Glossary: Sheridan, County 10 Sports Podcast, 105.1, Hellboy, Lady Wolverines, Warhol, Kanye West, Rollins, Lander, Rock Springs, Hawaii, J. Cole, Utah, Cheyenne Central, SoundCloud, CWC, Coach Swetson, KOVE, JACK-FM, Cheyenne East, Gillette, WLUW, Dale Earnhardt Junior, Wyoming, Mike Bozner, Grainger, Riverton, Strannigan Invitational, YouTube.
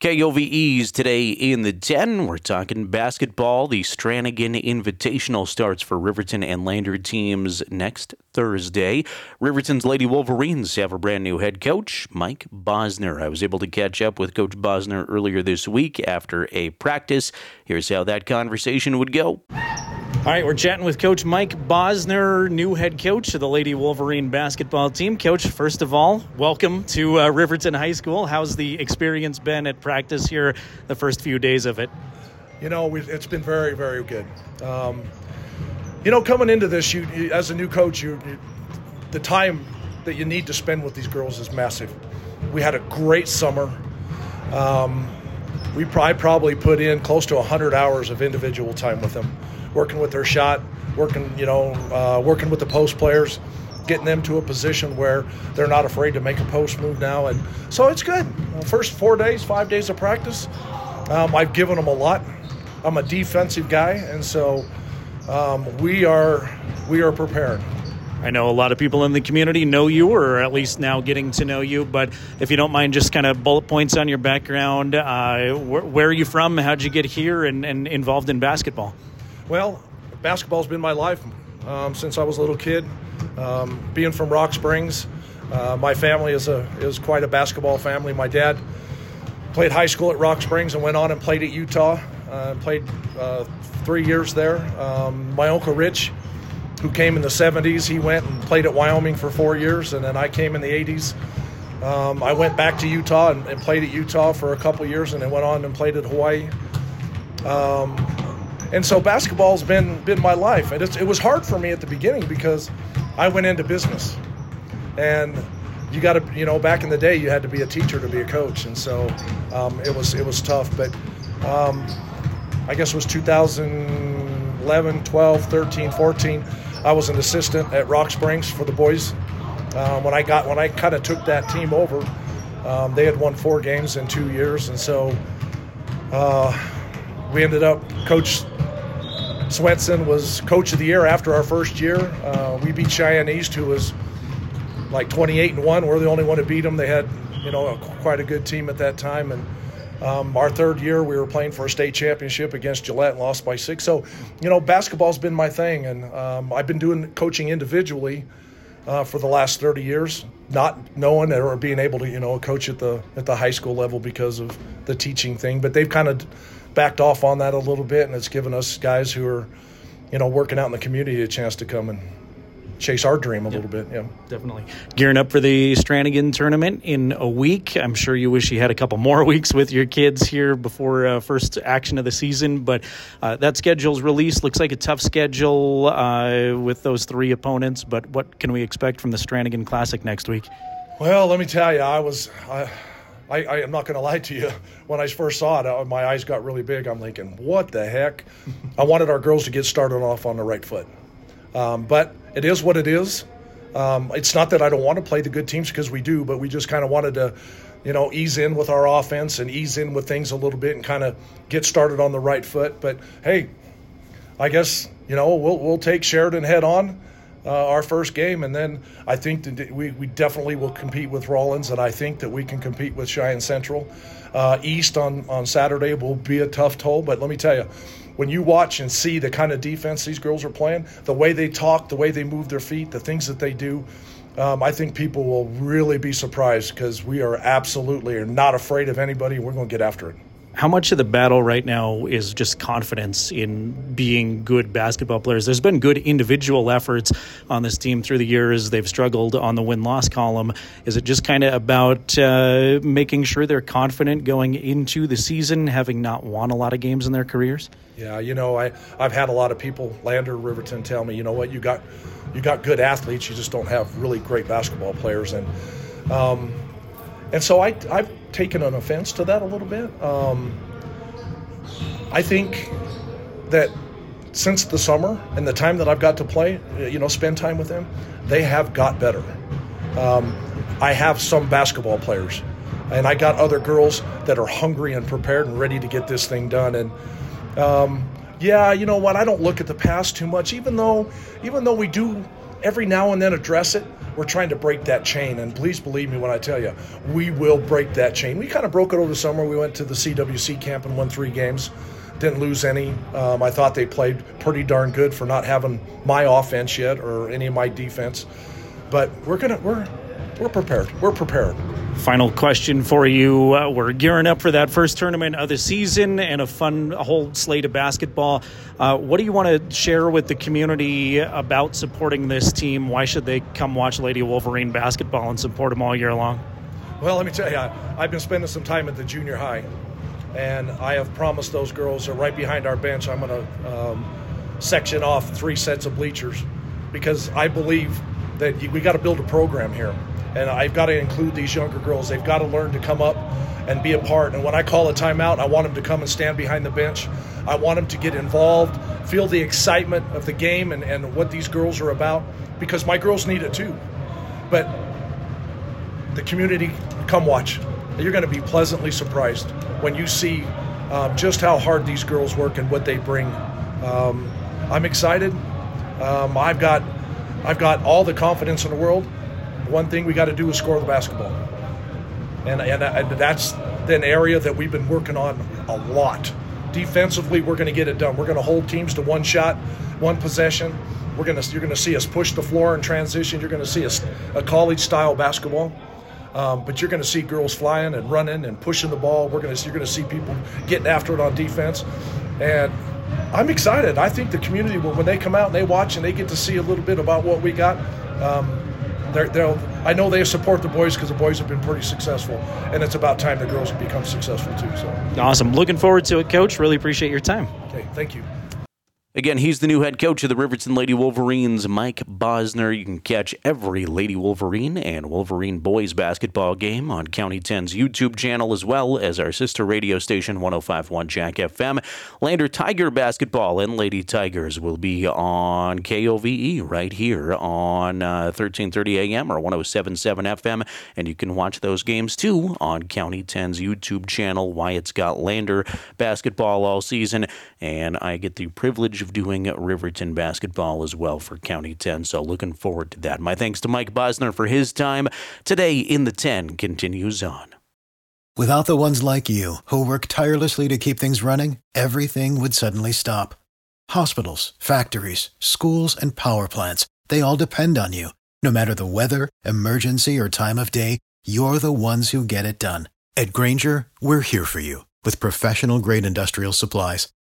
KOVE's Today in the 10. We're talking basketball. The Strannigan Invitational starts for Riverton and Lander teams next Thursday. Riverton's Lady Wolverines have a brand new head coach, Mike Bozner. I was able to catch up with Coach Bozner earlier this week after a practice. Here's how that conversation would go. All right, we're chatting with Coach Mike Bozner, new head coach of the Lady Wolverine basketball team. Coach, first of all, welcome to Riverton High School. How's the experience been at practice here the first few days of it? You know, it's been very, very good. You know, coming into this, you as a new coach, the time that you need to spend with these girls is massive. We had a great summer. I probably put in close to 100 hours of individual time with them, working with their shot, working with the post players, getting them to a position where they're not afraid to make a post move now. And so it's good. First 4 days, 5 days of practice, I've given them a lot. I'm a defensive guy, and so we are prepared. I know a lot of people in the community know you, or at least now getting to know you, but if you don't mind, just kind of bullet points on your background. Where are you from? How'd you get here and involved in basketball? Well, basketball's been my life since I was a little kid. Being from Rock Springs, my family is quite a basketball family. My dad played high school at Rock Springs and went on and played at Utah. Played 3 years there. My uncle Rich, who came in the 70s, he went and played at Wyoming for 4 years, and then I came in the 80s. I went back to Utah and played at Utah for a couple years, and then went on and played at Hawaii. And so basketball's been my life. And it was hard for me at the beginning because I went into business. And you got to, back in the day, you had to be a teacher to be a coach. And so it was tough. But I guess it was 2011, 12, 13, 14. I was an assistant at Rock Springs for the boys. When I kind of took that team over, they had won 4 games in 2 years. And so we ended up, Coach Swetson was coach of the year after our first year. We beat Cheyenne East, who was like 28-1. We're the only one to beat them. They had, quite a good team at that time. And our third year, we were playing for a state championship against Gillette and lost by 6. So, basketball's been my thing. And I've been doing coaching individually for the last 30 years, not knowing or being able to, coach at the high school level because of the teaching thing. But they've kind of backed off on that a little bit, and it's given us guys who are, working out in the community a chance to come and chase our dream a little bit. Yeah, definitely. Gearing up for the Strannigan tournament in a week. I'm sure you wish you had a couple more weeks with your kids here before first action of the season, but that schedule's released. Looks like a tough schedule with those 3 opponents, but what can we expect from the Strannigan Classic next week? Well, let me tell you, I am not going to lie to you. When I first saw it, my eyes got really big. I'm thinking, what the heck? I wanted our girls to get started off on the right foot. But it is what it is. It's not that I don't want to play the good teams, because we do, but we just kind of wanted to, ease in with our offense and ease in with things a little bit and kind of get started on the right foot. But, hey, I guess, we'll take Sheridan head on. Our first game, and then I think that we definitely will compete with Rollins, and I think that we can compete with Cheyenne Central. East on Saturday will be a tough toll, but let me tell you, when you watch and see the kind of defense these girls are playing, the way they talk, the way they move their feet, the things that they do, I think people will really be surprised, because we are absolutely not afraid of anybody, and we're going to get after it. How much of the battle right now is just confidence in being good basketball players? There's been good individual efforts on this team through the years. They've struggled on the win-loss column. Is it just kind of about making sure they're confident going into the season, having not won a lot of games in their careers? Yeah, I've had a lot of people, Lander, Riverton, tell me, you got good athletes, you just don't have really great basketball players. And And so I've taken an offense to that a little bit. I think that since the summer and the time that I've got to play, spend time with them, they have got better. I have some basketball players, and I got other girls that are hungry and prepared and ready to get this thing done. And you know what? I don't look at the past too much, even though we do every now and then address it. We're trying to break that chain, and please believe me when I tell you, we will break that chain. We kind of broke it over the summer. We went to the CWC camp and won 3 games. Didn't lose any. I thought they played pretty darn good for not having my offense yet or any of my defense. But we're prepared. We're prepared. Final question for you. We're gearing up for that first tournament of the season and a whole slate of basketball. What do you want to share with the community about supporting this team? Why should they come watch Lady Wolverine basketball and support them all year long? Well, let me tell you, I've been spending some time at the junior high, and I have promised those girls right behind our bench I'm going to section off 3 sets of bleachers, because I believe that we got to build a program here. And I've got to include these younger girls. They've got to learn to come up and be a part. And when I call a timeout, I want them to come and stand behind the bench. I want them to get involved, feel the excitement of the game and what these girls are about, because my girls need it too. But the community, come watch. You're going to be pleasantly surprised when you see just how hard these girls work and what they bring. I'm excited. I've got all the confidence in the world. One thing we got to do is score the basketball, and that's an area that we've been working on a lot. Defensively, we're going to get it done. We're going to hold teams to 1 shot, 1 possession. You're going to see us push the floor in transition. You're going to see a college-style basketball, but you're going to see girls flying and running and pushing the ball. You're going to see people getting after it on defense, and I'm excited. I think the community, when they come out and they watch and they get to see a little bit about what we got. I know they support the boys because the boys have been pretty successful, and it's about time the girls have become successful too. So awesome. Looking forward to it, Coach. Really appreciate your time. Okay, thank you. Again, he's the new head coach of the Riverton Lady Wolverines, Mike Bozner. You can catch every Lady Wolverine and Wolverine boys basketball game on County 10's YouTube channel, as well as our sister radio station, 105.1 Jack FM. Lander Tiger basketball and Lady Tigers will be on KOVE right here on 1330 AM or 107.7 FM. And you can watch those games, too, on County 10's YouTube channel. Wyatt's got Lander basketball all season, and I get the privilege of doing Riverton basketball as well for County 10, so looking forward to that. My thanks to Mike Bozner for his time. Today in the 10 continues on. Without the ones like you, who work tirelessly to keep things running, everything would suddenly stop. Hospitals, factories, schools, and power plants, they all depend on you. No matter the weather, emergency, or time of day, you're the ones who get it done. At Grainger, we're here for you with professional-grade industrial supplies.